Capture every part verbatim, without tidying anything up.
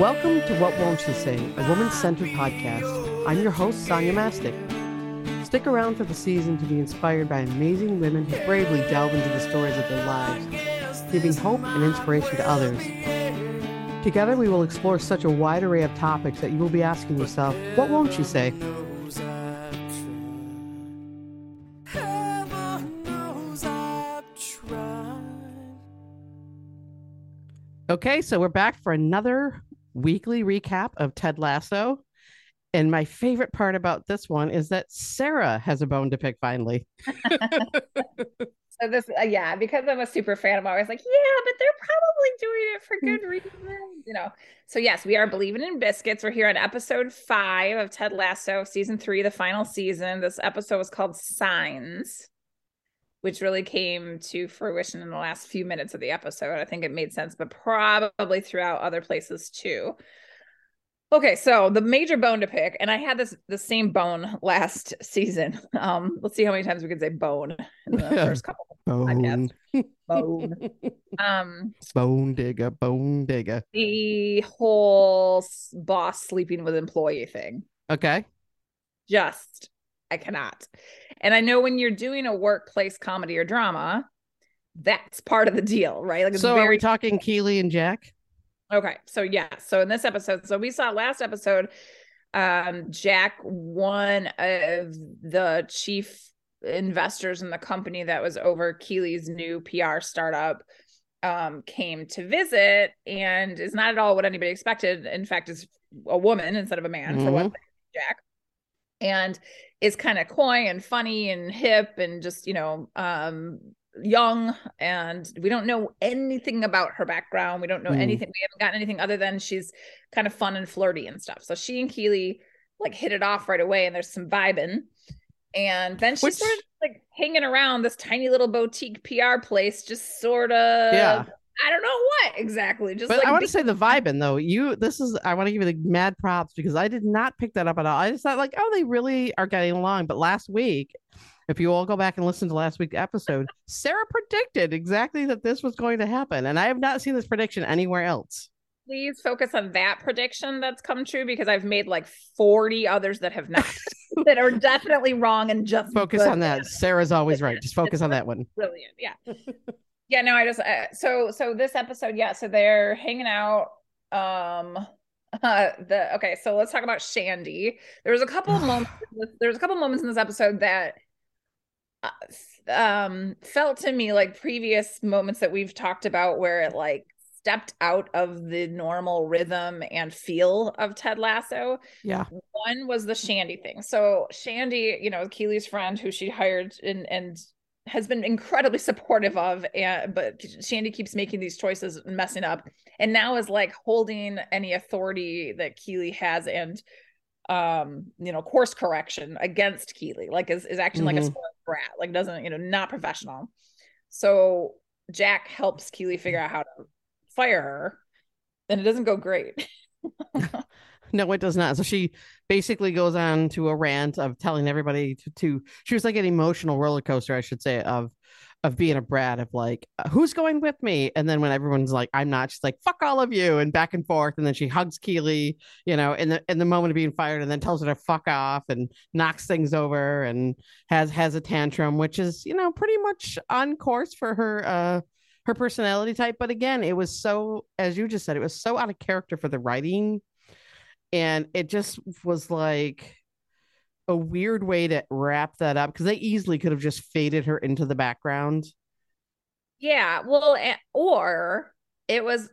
Welcome to What Won't She Say, a woman-centered podcast. I'm your host, Sonya Mastic. Stick around for the season to be inspired by amazing women who bravely delve into the stories of their lives, giving hope and inspiration to others. Together, we will explore such a wide array of topics that you will be asking yourself, what won't she say? Okay, so we're back for another weekly recap of Ted Lasso. And my favorite part about this one is that Sarah has a bone to pick finally. so this, uh, yeah, because I'm a super fan, I'm always like, yeah, but they're probably doing it for good reasons, you know. So yes, we are Believin' in Biscuits. We're here on episode five of Ted Lasso, season three, the final season. This episode was called Signs, which really came to fruition in the last few minutes of the episode. I think it made sense, but probably throughout other places too. Okay, so the major bone to pick, and I had this the same bone last season. Um, let's see how many times we can say bone in the first couple of podcasts. Bone. Um, bone digger, bone digger. The whole boss sleeping with employee thing. Okay. Just, I cannot. And I know when you're doing a workplace comedy or drama, that's part of the deal, right? Like, it's so very- are we talking Keely and Jack? Okay. So yeah. So in this episode, so we saw last episode, um, Jack, one of the chief investors in the company that was over Keely's new P R startup, um, came to visit and is not at all what anybody expected. In fact, is a woman instead of a man, mm-hmm. for one thing, Jack. And is kind of coy and funny and hip and just, you know, um, young. And we don't know anything about her background. We don't know mm. anything. We haven't gotten anything other than she's kind of fun and flirty and stuff. So she and Keely like hit it off right away. And there's some vibing. And then she Which... started like hanging around this tiny little boutique P R place, just sort of, yeah. I don't know what exactly. Just but like I want to be- say the vibing though. You, this is, I want to give you the mad props because I did not pick that up at all. I just thought like, oh, they really are getting along. But last week, if you all go back and listen to last week's episode, Sarah predicted exactly that this was going to happen. And I have not seen this prediction anywhere else. Please focus on that prediction that's come true because I've made like forty others that have not, that are definitely wrong and just focus on that. Sarah's always right. Just focus on that one. Brilliant. Yeah. Yeah, no, I just, uh, so, so this episode, yeah, so they're hanging out, um, uh, the, okay, so let's talk about Shandy. There was a couple of moments, there was a couple of moments in this episode that, uh, um, felt to me like previous moments that we've talked about where it like stepped out of the normal rhythm and feel of Ted Lasso. Yeah. One was the Shandy thing. So Shandy, you know, Keely's friend who she hired and, and, has been incredibly supportive of, and but Shandy keeps making these choices and messing up and now is like holding any authority that Keely has and um you know course correction against Keely, like is, is acting mm-hmm. like a spoiled brat, like doesn't, you know, not professional. So Jack helps Keely figure out how to fire her and it doesn't go great. No, it does not. So she basically goes on to a rant of telling everybody to, to she was like an emotional roller coaster, I should say, of of being a brat of like, who's going with me? And then when everyone's like, I'm not, she's like, fuck all of you, and back and forth. And then she hugs Keely, you know, in the in the moment of being fired and then tells her to fuck off and knocks things over and has has a tantrum, which is, you know, pretty much on course for her uh her personality type. But again, it was so, as you just said, it was so out of character for the writing. And it just was like a weird way to wrap that up because they easily could have just faded her into the background. Yeah, well, or it was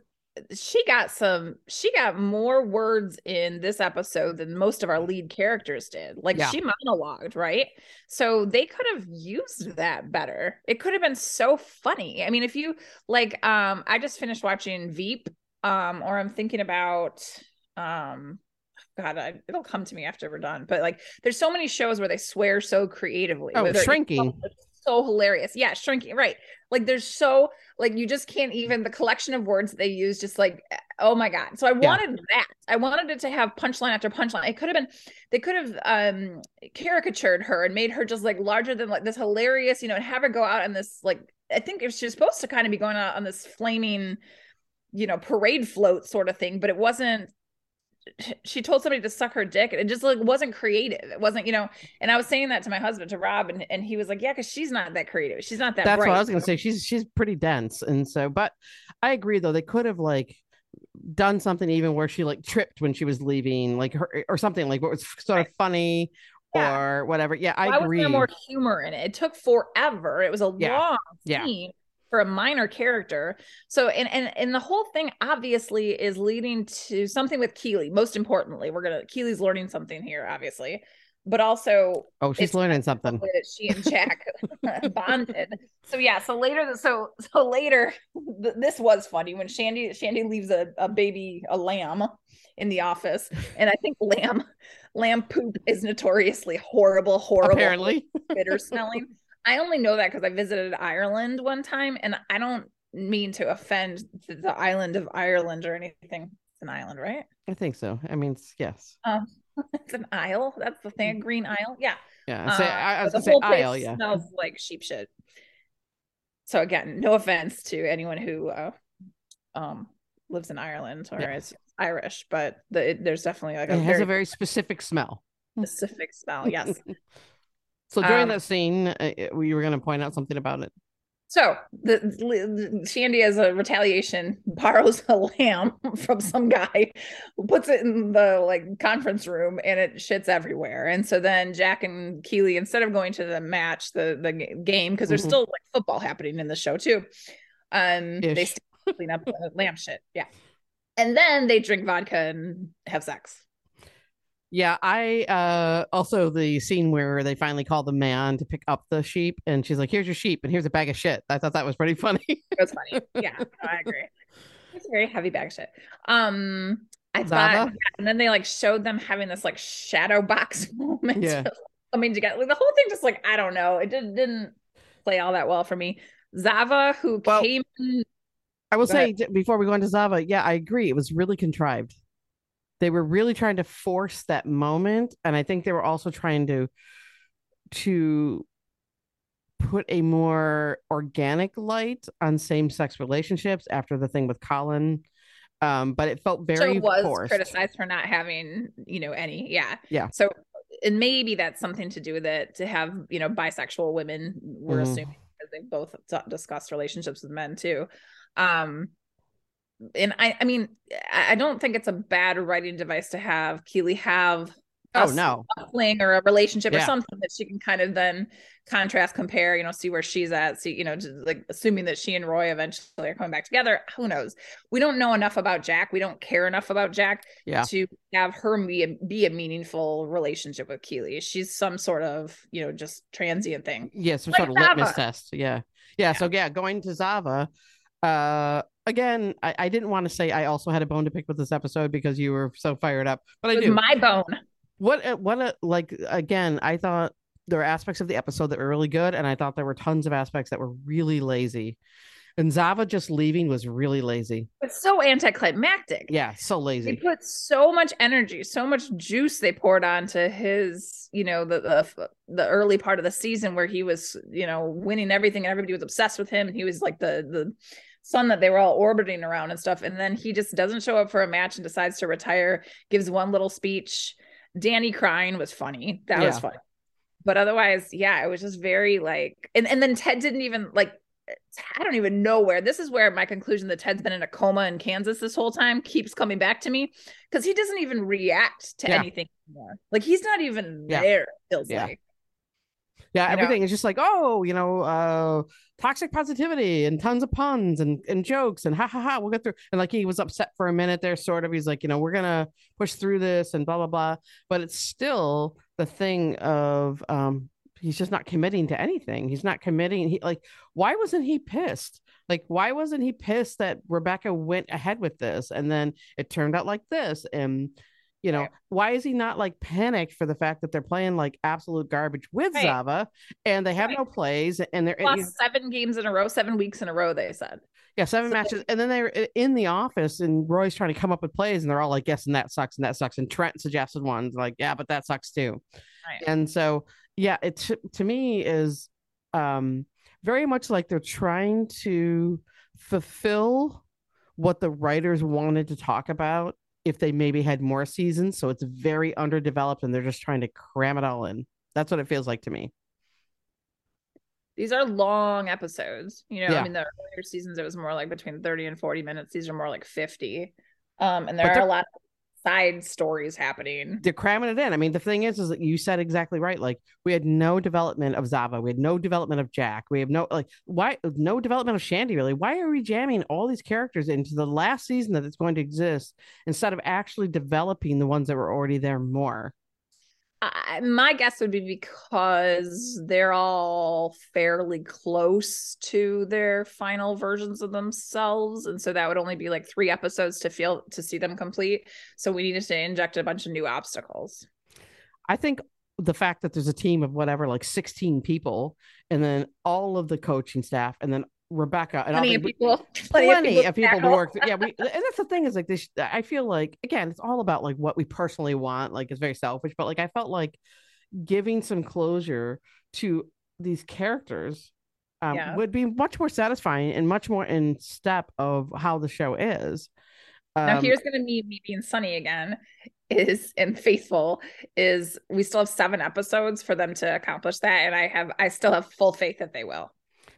she got some she got more words in this episode than most of our lead characters did. Like yeah. she monologued, right? So they could have used that better. It could have been so funny. I mean, if you like, um, I just finished watching Veep, um, or I'm thinking about. Um, God, I, it'll come to me after we're done. But like, there's so many shows where they swear so creatively. Oh, Shrinking. So hilarious. Yeah, Shrinking. Right. Like there's so like, you just can't even the collection of words they use, just like, oh my God. So I wanted yeah. that. I wanted it to have punchline after punchline. It could have been, they could have um, caricatured her and made her just like larger than like this hilarious, you know, and have her go out on this, like, I think if she was supposed to kind of be going out on this flaming, you know, parade float sort of thing, but it wasn't she told somebody to suck her dick, and it just like wasn't creative. It wasn't, you know, and I was saying that to my husband, to Rob, and, and he was like, yeah, because she's not that creative. She's not that That's bright. What I was going to say. She's, she's pretty dense. And so, but I agree though, they could have like done something even where she like tripped when she was leaving, like her or something like what was sort of funny yeah. or whatever. Yeah, I Why agree. Was there more humor in it? It took forever. It was a yeah. long scene. Yeah. For a minor character. So, and, and, and the whole thing obviously is leading to something with Keely. Most importantly, we're going to, Keely's learning something here, obviously, but also, oh, she's learning something that she and Jack bonded. So yeah. So later, so, so later, th- this was funny when Shandy, Shandy leaves a, a baby, a lamb in the office. And I think lamb, lamb poop is notoriously horrible, horrible, apparently bitter smelling. I only know that because I visited Ireland one time, and I don't mean to offend the, the island of Ireland or anything. It's an island, right? I think so. I mean, yes. Um, it's an isle. That's the thing. A green isle. Yeah. Yeah. So, uh, I was going to say isle. Yeah. Smells like sheep shit. So again, no offense to anyone who uh, um, lives in Ireland or yeah. is Irish, but the, it, there's definitely like it a has very, a very specific smell. Specific smell. Yes. So during um, that scene, uh, we were going to point out something about it. So the, the Shandy, as a retaliation, borrows a lamb from some guy, puts it in the like conference room, and it shits everywhere. And so then Jack and Keely, instead of going to the match, the the game, because there's mm-hmm. still like football happening in the show too, um, Ish. they still clean up the lamb shit. Yeah, and then they drink vodka and have sex. Yeah, I uh, also the scene where they finally call the man to pick up the sheep, and she's like, "Here's your sheep, and here's a bag of shit." I thought that was pretty funny. It was funny. Yeah, no, I agree. It's a very heavy bag of shit. Um, I thought, yeah, and then they like showed them having this like shadow box moment. Yeah. I mean, together like, the whole thing just like I don't know, it didn't didn't play all that well for me. Zava, who well, came, in... I will go say ahead. Before we go into Zava, yeah, I agree. It was really contrived. They were really trying to force that moment. And I think they were also trying to, to put a more organic light on same-sex relationships after the thing with Colin. Um, but it felt very so was forced. Criticized for not having, you know, any. Yeah. Yeah. So, and maybe that's something to do with it, to have, you know, bisexual women, we're mm. assuming, because they've both t- discussed relationships with men too. Um, And I, I mean, I don't think it's a bad writing device to have Keely have a oh, no. fling or a relationship yeah. or something that she can kind of then contrast, compare, you know, see where she's at. See, you know, just like assuming that she and Roy eventually are coming back together. Who knows? We don't know enough about Jack. We don't care enough about Jack yeah. to have her be a, be a meaningful relationship with Keely. She's some sort of, you know, just transient thing. Yeah, some like sort of Zava. litmus test. Yeah. yeah. Yeah. So, yeah, going to Zava. Uh, Again, I, I didn't want to say I also had a bone to pick with this episode because you were so fired up, but it I do. My bone. What? What? A, like again, I thought there were aspects of the episode that were really good, and I thought there were tons of aspects that were really lazy. And Zava just leaving was really lazy. It's so anticlimactic. Yeah, so lazy. They put so much energy, so much juice they poured onto his, you know, the, the the early part of the season where he was, you know, winning everything and everybody was obsessed with him, and he was like the the. son that they were all orbiting around and stuff. And then he just doesn't show up for a match and decides to retire, gives one little speech. Danny crying was funny. That yeah. was funny. But otherwise, yeah, it was just very like, and, and then Ted didn't even like, I don't even know where, this is where my conclusion that Ted's been in a coma in Kansas this whole time keeps coming back to me, because he doesn't even react to yeah. anything anymore. Like he's not even yeah. there. It feels yeah. like. Yeah, everything is just like, oh, you know, uh, toxic positivity and tons of puns and, and jokes and ha ha ha, we'll get through. And like he was upset for a minute there, sort of. He's like, you know, we're going to push through this and blah, blah, blah. But it's still the thing of um, he's just not committing to anything. He's not committing. He, like, why wasn't he pissed? Like, why wasn't he pissed that Rebecca went ahead with this? And then it turned out like this. And you know, right. why is he not like panicked for the fact that they're playing like absolute garbage with right. Zava, and they have right. no plays, and they're lost and, seven games in a row, seven weeks in a row, they said. Yeah, seven so matches. They- and then they're in the office and Roy's trying to come up with plays, and they're all like, yes, and that sucks, and that sucks. And Trent suggested ones like, yeah, but that sucks too. Right. And so, yeah, it t- to me is um, very much like they're trying to fulfill what the writers wanted to talk about if they maybe had more seasons. So it's very underdeveloped and they're just trying to cram it all in. That's what it feels like to me. These are long episodes, you know. Yeah. I mean, the earlier seasons, it was more like between thirty and forty minutes. These are more like fifty. Um, and there are a lot of side stories happening. They're cramming it in. I mean, the thing is, is that you said exactly right. Like, we had no development of Zava. We had no development of Jack. We have no, like, why, no development of Shandy, really. Why are we jamming all these characters into the last season that it's going to exist instead of actually developing the ones that were already there more? I, my guess would be because they're all fairly close to their final versions of themselves, and so that would only be like three episodes to feel to see them complete. So we needed to inject a bunch of new obstacles. I think the fact that there's a team of whatever, like sixteen people, and then all of the coaching staff, and then Rebecca and plenty all the, of people, plenty, plenty of people, of people to work. Yeah, we, and that's the thing is like this. I feel like again, it's all about like what we personally want. Like it's very selfish, but like I felt like giving some closure to these characters um, yeah. would be much more satisfying and much more in step of how the show is. Um, now here's gonna be me being sunny again. Is and faithful is we still have seven episodes for them to accomplish that, and I have I still have full faith that they will.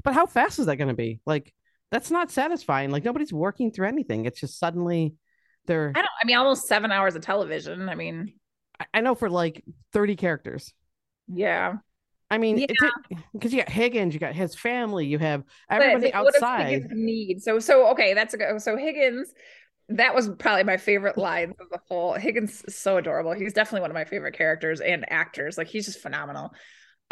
But how fast is that going to be? Like, that's not satisfying. Like, nobody's working through anything. It's just suddenly they're... I don't... I mean, almost seven hours of television. I mean... I know for, like, thirty characters. Yeah. I mean, because yeah. you got Higgins, you got his family, you have everybody outside. Need? So, so, okay, that's a go. So Higgins, that was probably my favorite line of the whole... Higgins is so adorable. He's definitely one of my favorite characters and actors. Like, he's just phenomenal.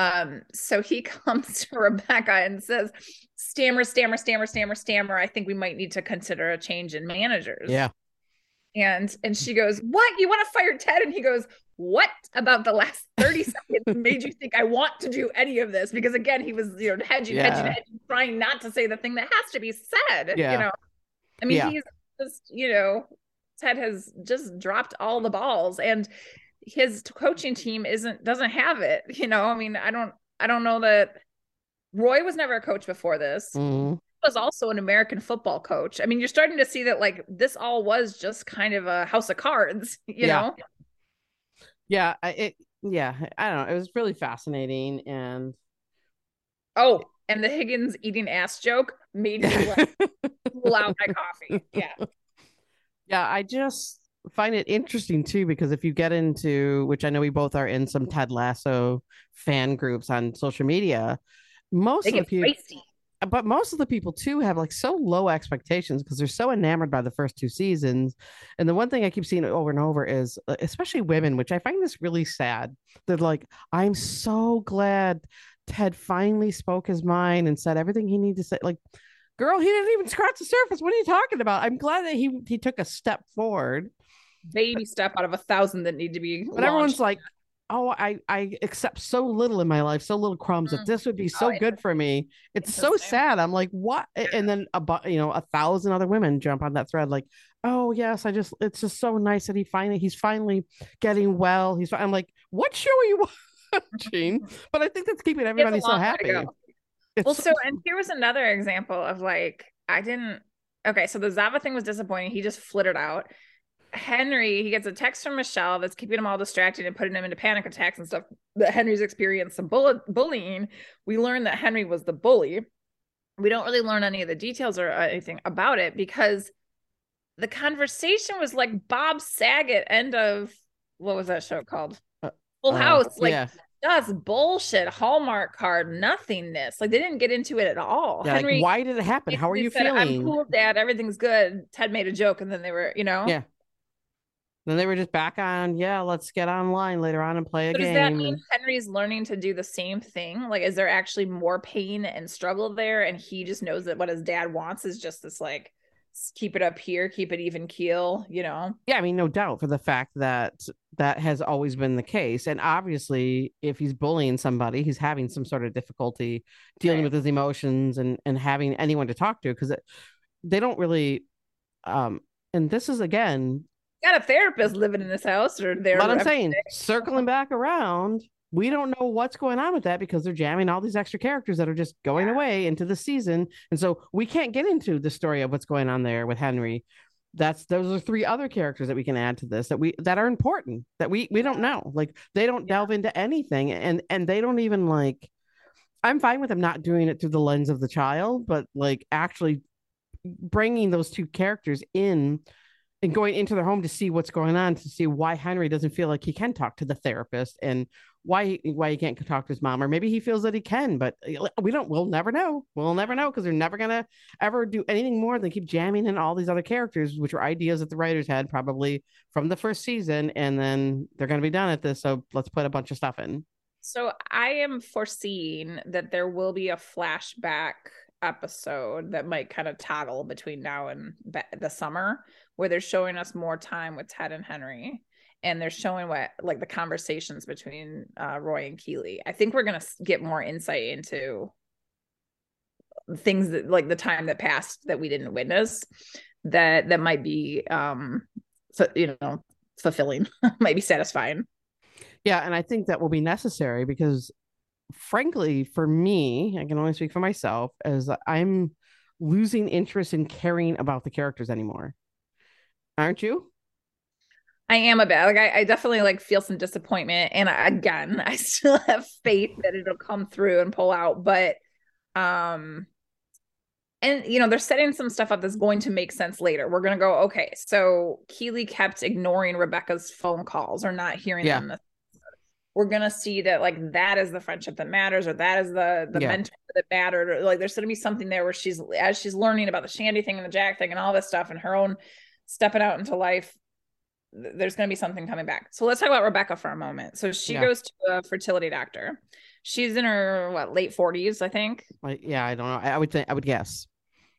Um, so he comes to Rebecca and says, stammer, stammer, stammer, stammer, stammer. I think we might need to consider a change in managers. Yeah. And, and she goes, what? You want to fire Ted? And he goes, what about the last thirty seconds made you think I want to do any of this? Because again, he was, you know, hedging, yeah. hedging, hedging, trying not to say the thing that has to be said, yeah. you know, I mean, yeah. he's just, you know, Ted has just dropped all the balls and his coaching team isn't doesn't have it, you know. I mean, I don't I don't know that Roy was never a coach before this. Mm-hmm. He was also an American football coach. I mean, you're starting to see that like this all was just kind of a house of cards, you yeah. know. Yeah, it yeah, I don't know. It was really fascinating and oh, and the Higgins eating ass joke made me like pull out my coffee. Yeah. Yeah, I just find it interesting too because if you get into, which I know we both are in, some Ted Lasso fan groups on social media, most of the people crazy. But most of the people too have like so low expectations because they're so enamored by the first two seasons. And the one thing I keep seeing over and over is, especially women, which I find this really sad, they're like, I'm so glad Ted finally spoke his mind and said everything he needed to say. Like, girl, he didn't even scratch the surface. What are you talking about? I'm glad that he he took a step forward. Baby step out of a thousand that need to be but launched. Everyone's like, oh, I, I accept so little in my life, so little crumbs mm. that this would be so oh, good for me. It's so sad. I'm like, what? And then about, you know, a thousand other women jump on that thread like, oh yes, I just, it's just so nice that he finally, he's finally getting well. He's, I'm like, what show are you watching? But I think that's keeping everybody so happy. Well, so, and here was another example of like, I didn't, okay. So the Zava thing was disappointing. He just flittered out. Henry, he gets a text from Michelle that's keeping him all distracted and putting him into panic attacks and stuff. That Henry's experienced some bull- bullying. We learned that Henry was the bully. We don't really learn any of the details or anything about it because the conversation was like Bob Saget, end of, what was that show called? Uh, Full House. Uh, like, yeah. That's bullshit. Hallmark card, nothingness. Like, they didn't get into it at all. Yeah, Henry, like, why did it happen? How are you said, feeling? I'm cool, Dad. Everything's good. Ted made a joke and then they were, you know? Yeah. Then they were just back on, yeah, let's get online later on and play a so game. Does that mean Henry's learning to do the same thing? Like, is there actually more pain and struggle there? And he just knows that what his dad wants is just this, like, keep it up here, keep it even keel, you know? Yeah, I mean, no doubt for the fact that that has always been the case. And obviously, if he's bullying somebody, he's having some sort of difficulty dealing right. with his emotions and, and having anyone to talk to because they don't really... Um, and this is, again... got a therapist living in this house or there. But I'm saying, circling back around, we don't know what's going on with that because they're jamming all these extra characters that are just going yeah. away into the season. And so we can't get into the story of what's going on there with Henry. that's those are three other characters that we can add to this that we that are important that we we don't know. Like they don't yeah. delve into anything, and and they don't even like. I'm fine with them not doing it through the lens of the child, but like actually bringing those two characters in and going into their home to see what's going on, to see why Henry doesn't feel like he can talk to the therapist and why why he can't talk to his mom, or maybe he feels that he can, but we don't we'll never know we'll never know because they're never gonna ever do anything more than keep jamming in all these other characters, which are ideas that the writers had probably from the first season, and then they're gonna be done at this, so let's put a bunch of stuff in. So I am foreseeing that there will be a flashback episode that might kind of toggle between now and be- the summer, where they're showing us more time with Ted and Henry, and they're showing what like the conversations between uh, Roy and Keely. I think we're going to get more insight into things that, like the time that passed that we didn't witness, that that might be um f- you know fulfilling, might be satisfying. Yeah, and I think that will be necessary because, frankly, for me, I can only speak for myself, as I'm losing interest in caring about the characters anymore. Aren't you? I am a bit. Like I, I definitely like feel some disappointment, and I, again, I still have faith that it'll come through and pull out. But, um, and you know, they're setting some stuff up that's going to make sense later. We're gonna go, okay, so Keely kept ignoring Rebecca's phone calls or not hearing yeah. them. The- We're going to see that like that is the friendship that matters, or that is the the yeah. mentor that mattered, or like there's going to be something there where she's, as she's learning about the Shandy thing and the Jack thing and all this stuff and her own stepping out into life, th- there's going to be something coming back. So let's talk about Rebecca for a moment. So she yeah. goes to a fertility doctor. She's in her what late forties, I think. Like, yeah, I don't know. I, I would think I would guess.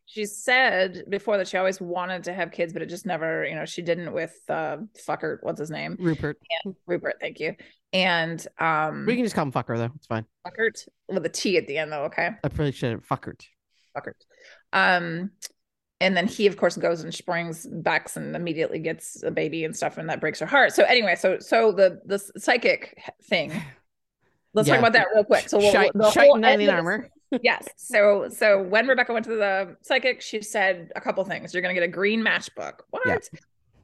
She said before that she always wanted to have kids, but it just never, you know, she didn't with uh, fucker. What's his name? Rupert. And, Rupert. Thank you. And um, we can just call him fucker though. It's fine. Fuckert with a T at the end though. Okay. I probably should. Fuckert. Fuckert. Um, and then he of course goes and springs Bex and immediately gets a baby and stuff, and that breaks her heart. So anyway, so so the the psychic thing. Let's yeah. talk about that real quick. So we'll, Shite, the Shite whole in armor. Yes. So, so when Rebecca went to the psychic, she said a couple things. You're going to get a green matchbook. What? Yeah.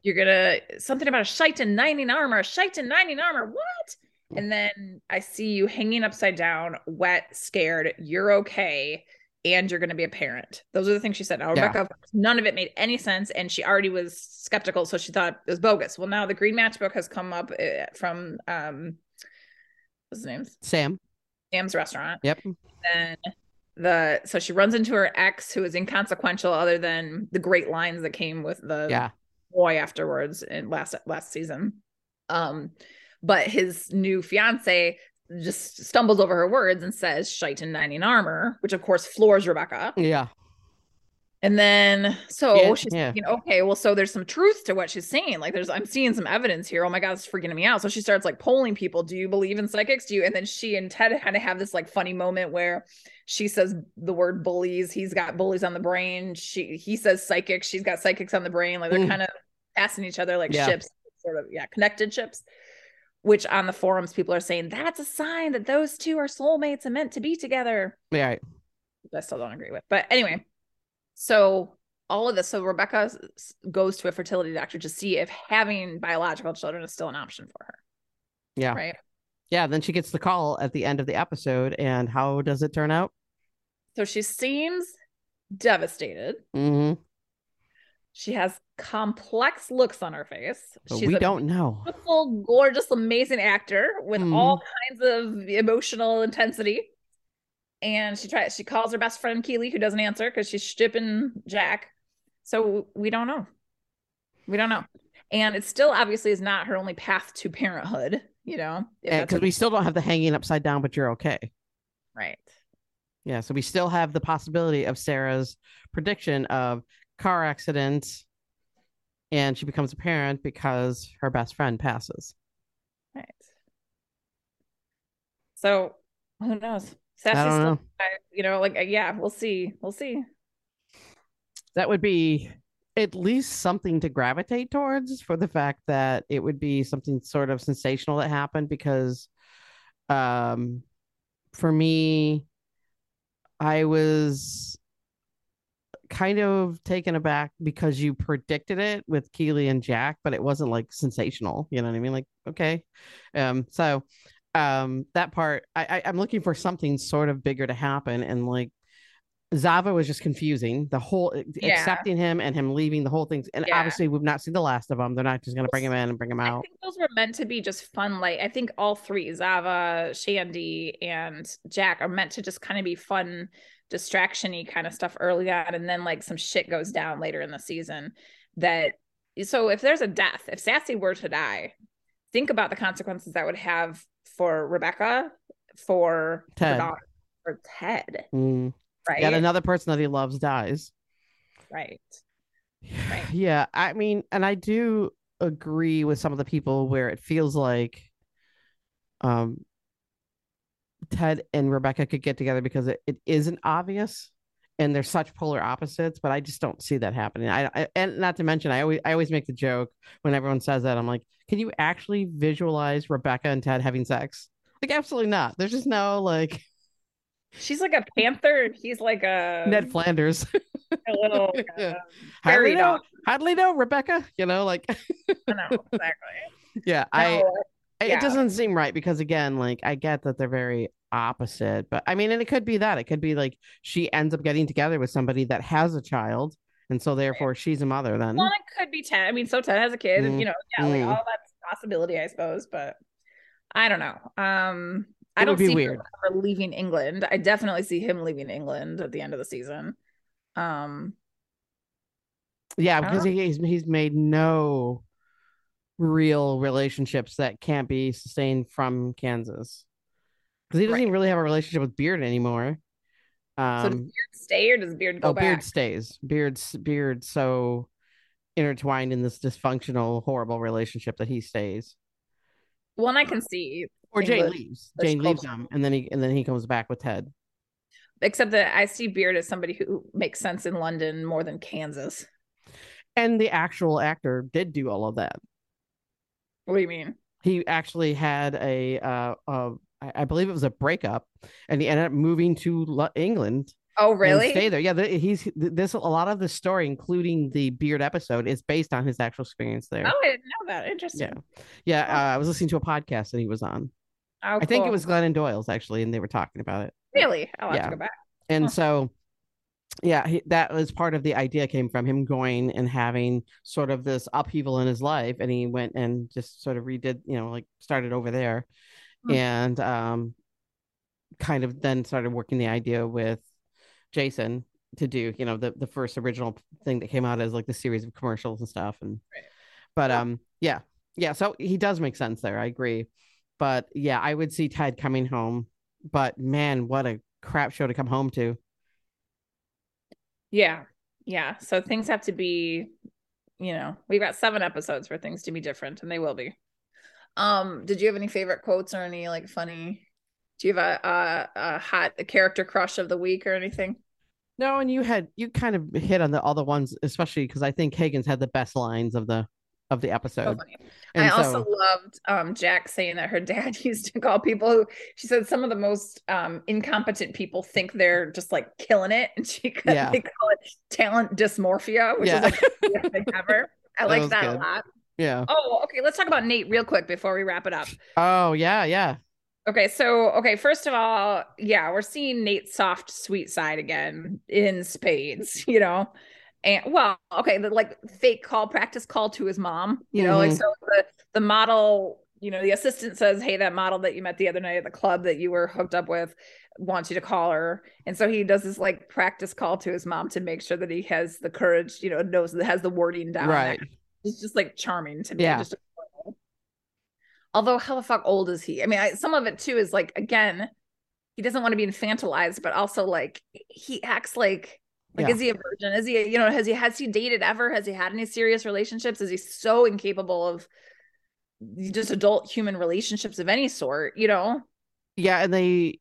You're going to something about a shite in nineteen armor, a shite in nineteen armor. What? And then I see you hanging upside down, wet, scared. You're okay. And you're going to be a parent. Those are the things she said. Now, Rebecca, yeah. none of it made any sense. And she already was skeptical. So she thought it was bogus. Well, now the green matchbook has come up from, um, what's his name? Sam. Sam's restaurant. Yep. Then the so she runs into her ex, who is inconsequential other than the great lines that came with the yeah. boy afterwards in last last season. Um, but his new fiance just stumbles over her words and says "shite in nineteen armor," which of course floors Rebecca. Yeah. And then so yeah, she's yeah. thinking, okay, well, so there's some truth to what she's saying. Like there's, I'm seeing some evidence here. Oh my God, it's freaking me out. So she starts like polling people. Do you believe in psychics? Do you? And then she and Ted kind of have this like funny moment where she says the word bullies. He's got bullies on the brain. She, he says psychics. She's got psychics on the brain. Like they're mm. kind of passing each other like yeah. ships, sort of, yeah, connected ships, which on the forums, people are saying that's a sign that those two are soulmates and meant to be together. Yeah. Right. I still don't agree with, but anyway. So all of this, so Rebecca goes to a fertility doctor to see if having biological children is still an option for her. Yeah. Right. Yeah. Then she gets the call at the end of the episode. And how does it turn out? So she seems devastated. Mm-hmm. She has complex looks on her face. But She's we a don't know. Beautiful, gorgeous, amazing actor with mm-hmm. all kinds of emotional intensity. And she tries, she calls her best friend Keely, who doesn't answer because she's shipping Jack. So we don't know. We don't know. And it still obviously is not her only path to parenthood, you know, because we still don't have the hanging upside down, but you're okay. Right. Yeah. So we still have the possibility of Sarah's prediction of car accident. And she becomes a parent because her best friend passes. Right. So who knows? That's I don't still, know. You know, like, yeah, we'll see. We'll see. That would be at least something to gravitate towards, for the fact that it would be something sort of sensational that happened, because um, for me, I was kind of taken aback because you predicted it with Keely and Jack, but it wasn't like sensational. You know what I mean? Like, okay. Um, so um, that part, I, I, I'm looking for something sort of bigger to happen. And like Zava was just confusing the whole yeah. accepting him and him leaving the whole thing. And yeah. obviously we've not seen the last of them. They're not just going to bring him in and bring him out. I think those were meant to be just fun. Like I think all three, Zava, Shandy and Jack, are meant to just kind of be fun, distraction-y kind of stuff early on, and then like some shit goes down later in the season. That so if there's a death, if Sassy were to die, think about the consequences that would have for Rebecca, for Ted, for, for Ted. Mm. Right, yet another person that he loves dies. Right. Right. Yeah, I mean, and I do agree with some of the people where it feels like, um. Ted and Rebecca could get together because it, it isn't obvious and they're such polar opposites, but I just don't see that happening. I, I and not to mention, I always I always make the joke when everyone says that, I'm like, can you actually visualize Rebecca and Ted having sex? Like, absolutely not. There's just no, like, she's like a panther and he's like a Ned Flanders. A little like a hardly, know, hardly know Rebecca, you know, like I know, exactly. Yeah, no. I Yeah. It doesn't seem right because, again, like I get that they're very opposite, but I mean, and it could be that it could be like she ends up getting together with somebody that has a child, and so therefore right. she's a mother. Then well, it could be Ted. I mean, so Ted has a kid, mm. and you know, yeah, like mm. all that's a possibility, I suppose. But I don't know. Um, I it don't see weird. Him leaving England. I definitely see him leaving England at the end of the season. Um, yeah, because he, he's he's made no real relationships that can't be sustained from Kansas, because he doesn't right. even really have a relationship with Beard anymore. Um, so does Beard stay or does Beard go oh, back? Beard stays. Beard's Beard's so intertwined in this dysfunctional, horrible relationship that he stays. Well, and I can see. Or Jane leaves. Jane leaves him, and then he and then he comes back with Ted. Except that I see Beard as somebody who makes sense in London more than Kansas. And the actual actor did do all of that. What do you mean? He actually had a, uh, uh, I believe it was a breakup, and he ended up moving to England. Oh, really? Stay there. Yeah, he's this. A lot of the story, including the Beard episode, is based on his actual experience there. Oh, I didn't know that. Interesting. Yeah, yeah. Oh. Uh, I was listening to a podcast that he was on. Oh, cool. I think it was Glennon Doyle's actually, and they were talking about it. Really? I'll have yeah. to go back. And huh. so, yeah, he, that was part of the idea came from him going and having sort of this upheaval in his life. And he went and just sort of redid, you know, like started over there hmm. and um, kind of then started working the idea with Jason to do, you know, the, the first original thing that came out as like the series of commercials and stuff. And right. but yeah. um, yeah, yeah. So he does make sense there. I agree. But yeah, I would see Ted coming home. But man, what a crap show to come home to. Yeah. Yeah. So things have to be, you know, we've got seven episodes for things to be different, and they will be. Um, did you have any favorite quotes or any like funny, do you have a, a, a hot a character crush of the week or anything? No. And you had, you kind of hit on the other ones, especially because I think Higgins had the best lines of the, of the episode. So I so, also loved um, Jack saying that her dad used to call people who, she said some of the most um, incompetent people think they're just like killing it, and she could, yeah. they call it talent dysmorphia, which yeah. is like the best thing ever. I like that, that a lot. Yeah. Oh, okay. Let's talk about Nate real quick before we wrap it up. Oh yeah, yeah. Okay, so okay, first of all, yeah, we're seeing Nate's soft, sweet side again in spades. You know. And well, okay, the like fake call practice call to his mom, you know, mm-hmm. like so the, the model, you know, the assistant says, hey, that model that you met the other night at the club that you were hooked up with wants you to call her. And so he does this like practice call to his mom to make sure that he has the courage, you know, knows that has the wording down. Right. It's just like charming to me. Yeah. Just although how the fuck old is he? I mean, I, some of it too is like, again, he doesn't want to be infantilized, but also like he acts like, Like, yeah. is he a virgin? Is he, you know, has he, has he dated ever? Has he had any serious relationships? Is he so incapable of just adult human relationships of any sort, you know? Yeah. And they,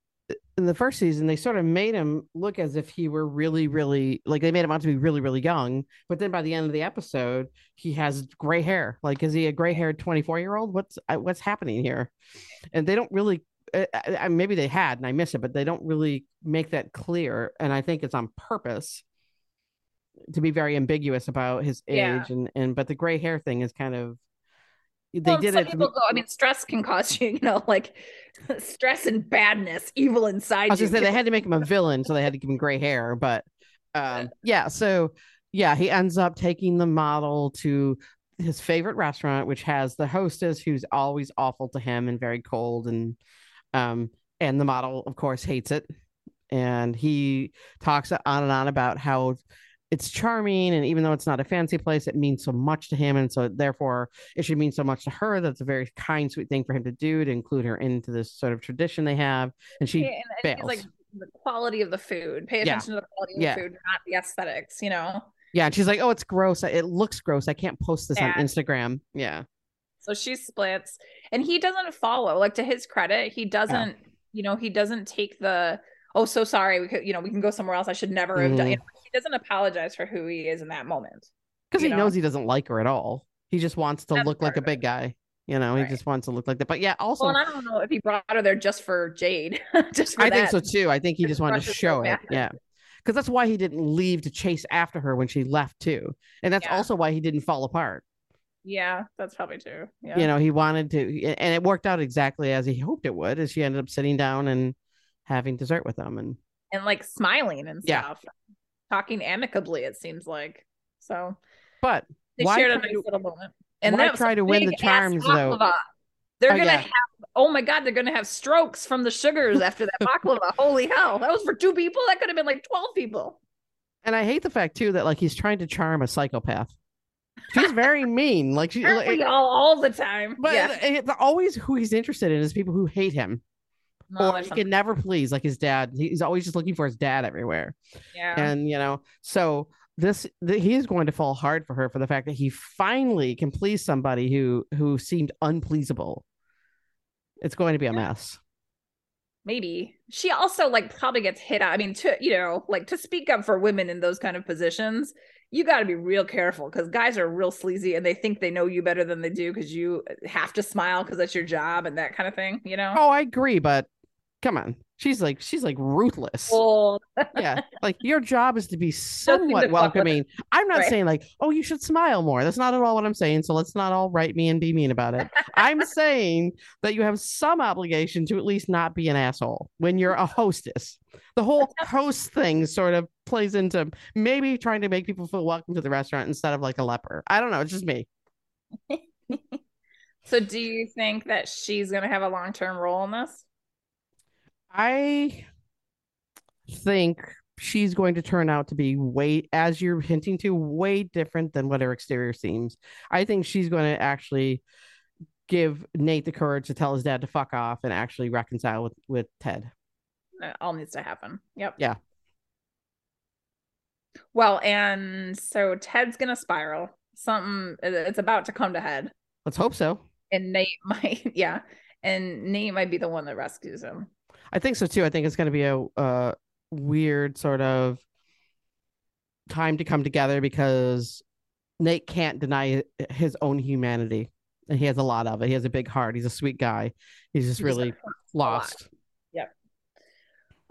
in the first season, they sort of made him look as if he were really, really, like they made him out to be really, really young. But then by the end of the episode, he has gray hair. Like, is he a gray haired twenty-four year old? What's, what's happening here? And they don't really, Uh, maybe they had and I miss it, but they don't really make that clear, and I think it's on purpose to be very ambiguous about his age, yeah. and and but the gray hair thing is kind of they well, did it. People go, I mean, stress can cause you, you know, like stress and badness, evil inside. I was you. Gonna say they had to make him a villain, so they had to give him gray hair. But um, yeah, so yeah, he ends up taking the model to his favorite restaurant, which has the hostess who's always awful to him and very cold, and um, and the model, of course, hates it. And he talks on and on about how it's charming, and even though it's not a fancy place, it means so much to him, and so therefore it should mean so much to her. That's a very kind, sweet thing for him to do, to include her into this sort of tradition they have. And she yeah, and, and fails. Like the quality of the food. Pay attention yeah. to the quality of yeah. the food, not the aesthetics. You know. Yeah, and she's like, "Oh, it's gross. It looks gross. I can't post this yeah. on Instagram." Yeah. So she splits, and he doesn't follow. Like, to his credit, he doesn't. Yeah. You know, he doesn't take the. Oh, so sorry. We could, you know, we can go somewhere else. I should never have mm. done. You know, he doesn't apologize for who he is in that moment because he know? knows he doesn't like her at all. He just wants to That's look like a big guy. You know, right. he just wants to look like that. But yeah, also, well, and I don't know if he brought her there just for Jade. just for I that. think so too. I think he just, just wanted to show it. Back. Yeah. Because that's why he didn't leave to chase after her when she left too. And that's yeah. also why he didn't fall apart. Yeah, that's probably true. Yeah. You know, he wanted to, and it worked out exactly as he hoped it would, as she ended up sitting down and having dessert with them and and like smiling and stuff. Yeah. Talking amicably, it seems like. So but they why shared a nice to, little moment. And then try to win the charms though. They're oh, gonna yeah. have oh my god, they're gonna have strokes from the sugars after that baklava. Holy hell. That was for two people. That could have been like twelve people. And I hate the fact too that like he's trying to charm a psychopath. She's very mean. Like she like, all, all the time. But yeah. it, it's always who he's interested in is people who hate him. No, or he something. can never please, like his dad. He's always just looking for his dad everywhere. Yeah. And, you know, so this, the, he is going to fall hard for her for the fact that he finally can please somebody who, who seemed unpleasable. It's going to be a mess. Maybe. She also, like, probably gets hit out. I mean, to, you know, like, to speak up for women in those kind of positions, you got to be real careful because guys are real sleazy and they think they know you better than they do because you have to smile because that's your job and that kind of thing, you know? Oh, I agree, but come on. She's like, she's like ruthless. Cool. Yeah. Like your job is to be somewhat welcoming. I'm not right. saying like, oh, you should smile more. That's not at all what I'm saying. So let's not all write me and be mean about it. I'm saying that you have some obligation to at least not be an asshole when you're a hostess. The whole host thing sort of plays into maybe trying to make people feel welcome to the restaurant instead of like a leper. I don't know. It's just me. So do you think that she's going to have a long-term role in this? I think she's going to turn out to be way, as you're hinting to, way different than what her exterior seems. I think she's going to actually give Nate the courage to tell his dad to fuck off and actually reconcile with, with Ted. It all needs to happen. Yep. Yeah. Well, and so Ted's going to spiral. Something, it's about to come to head. Let's hope so. And Nate might, yeah. And Nate might be the one that rescues him. I think so too. I think it's going to be a uh, weird sort of time to come together because Nate can't deny his own humanity, and he has a lot of it. He has a big heart. He's a sweet guy. He's just He's really lost. Yep.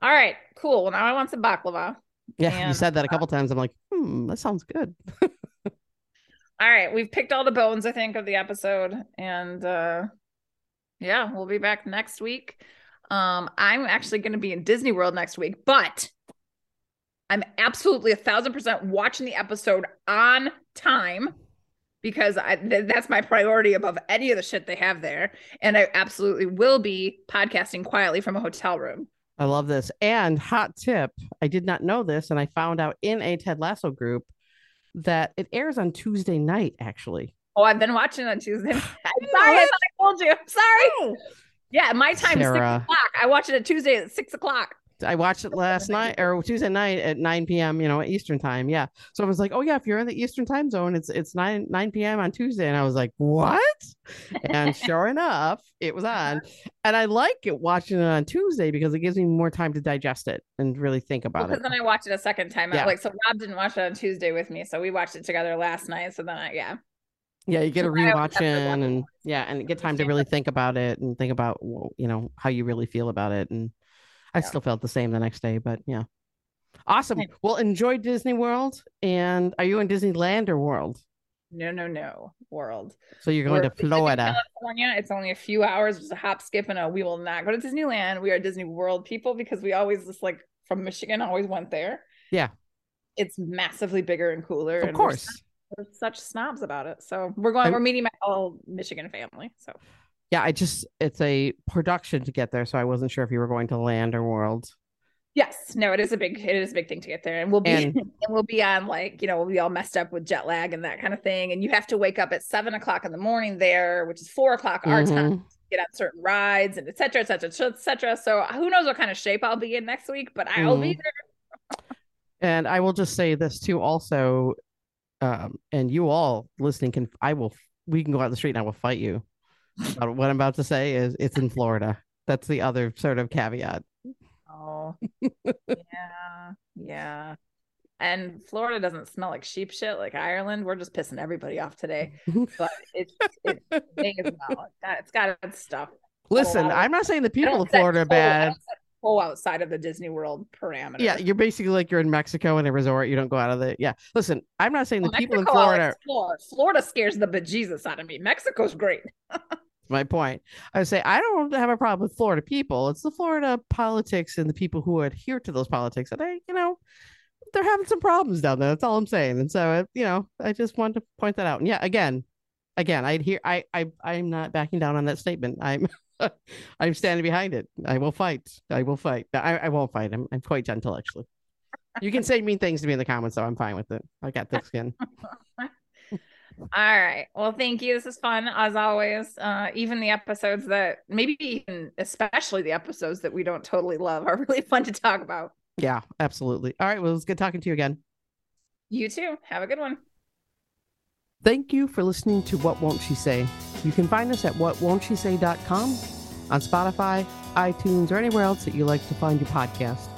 All right. Cool. Well, now I want some baklava. Yeah, and you said that a couple times. I'm like, hmm, that sounds good. All right, we've picked all the bones, I think, of the episode, and uh, yeah, we'll be back next week. Um, I'm actually going to be in Disney World next week, but I'm absolutely a thousand percent watching the episode on time because I, th- that's my priority above any of the shit they have there. And I absolutely will be podcasting quietly from a hotel room. I love this. And hot tip. I did not know this. And I found out in a Ted Lasso group that it airs on Tuesday night, actually. Oh, I've been watching on Tuesday. I'm sorry. I told you. I'm sorry. No. Yeah, my time Sarah. is six o'clock. I watch it at Tuesday at six o'clock. I watched it last night or Tuesday night at nine p.m., you know, Eastern time. Yeah. So I was like, oh, yeah, if you're in the Eastern time zone, it's it's nine p.m. on Tuesday. And I was like, what? And sure enough, it was on. And I like it watching it on Tuesday because it gives me more time to digest it and really think about because it. Because then I watched it a second time. Yeah. Like, so Rob didn't watch it on Tuesday with me. So we watched it together last night. So then, I, yeah. Yeah, you get a rewatch in and yeah, and get time to really think about it and think about, you know, how you really feel about it. And I yeah. still felt the same the next day, but yeah. Awesome. Well, enjoy Disney World. And are you in Disneyland or World? No, no, no. World. So you're going We're to Florida. California. It's only a few hours. It's a hop, skip, and a we will not go to Disneyland. We are Disney World people because we always just like from Michigan always went there. Yeah. It's massively bigger and cooler. Of and course. We're such snobs about it. So we're going, I'm, we're meeting my whole Michigan family. So yeah, I just, it's a production to get there. So I wasn't sure if you were going to land or World. Yes. No, it is a big, it is a big thing to get there. And we'll be, and, and we'll be on like, you know, we'll be all messed up with jet lag and that kind of thing. And you have to wake up at seven o'clock in the morning there, which is four o'clock our mm-hmm. time, to get on certain rides and et cetera, et cetera, et cetera. So who knows what kind of shape I'll be in next week, but I'll mm-hmm. be there. And I will just say this too, also, Um, and you all listening can, I will, we can go out the street and I will fight you. uh, what I'm about to say is it's in Florida. That's the other sort of caveat. Oh, yeah. Yeah. And Florida doesn't smell like sheep shit like Ireland. We're just pissing everybody off today. But it's, it's, it's, well. it's got its stuff. Listen, I'm not saying the people of Florida are bad. Whole outside of the Disney World parameters. Yeah, you're basically like you're in Mexico in a resort. You don't go out of the. Yeah, listen, I'm not saying well, the people Mexico, in Florida. Are... Florida scares the bejesus out of me. Mexico's great. My point. I would say I don't have a problem with Florida people. It's the Florida politics and the people who adhere to those politics. And I, you know, they're having some problems down there. That's all I'm saying. And so, you know, I just wanted to point that out. And yeah, again, again, I adhere. I, I, I'm not backing down on that statement. I'm. I'm standing behind it. I will fight. I will fight. I, I won't fight. I'm, I'm quite gentle, actually. You can say mean things to me in the comments, though. I'm fine with it. I got thick skin. All right. Well, thank you. This is fun, as always. Uh, even the episodes that maybe even especially the episodes that we don't totally love are really fun to talk about. Yeah, absolutely. All right. Well, it was good talking to you again. You too. Have a good one. Thank you for listening to What Won't She Say. You can find us at what won't she say dot com, on Spotify, iTunes, or anywhere else that you like to find your podcast.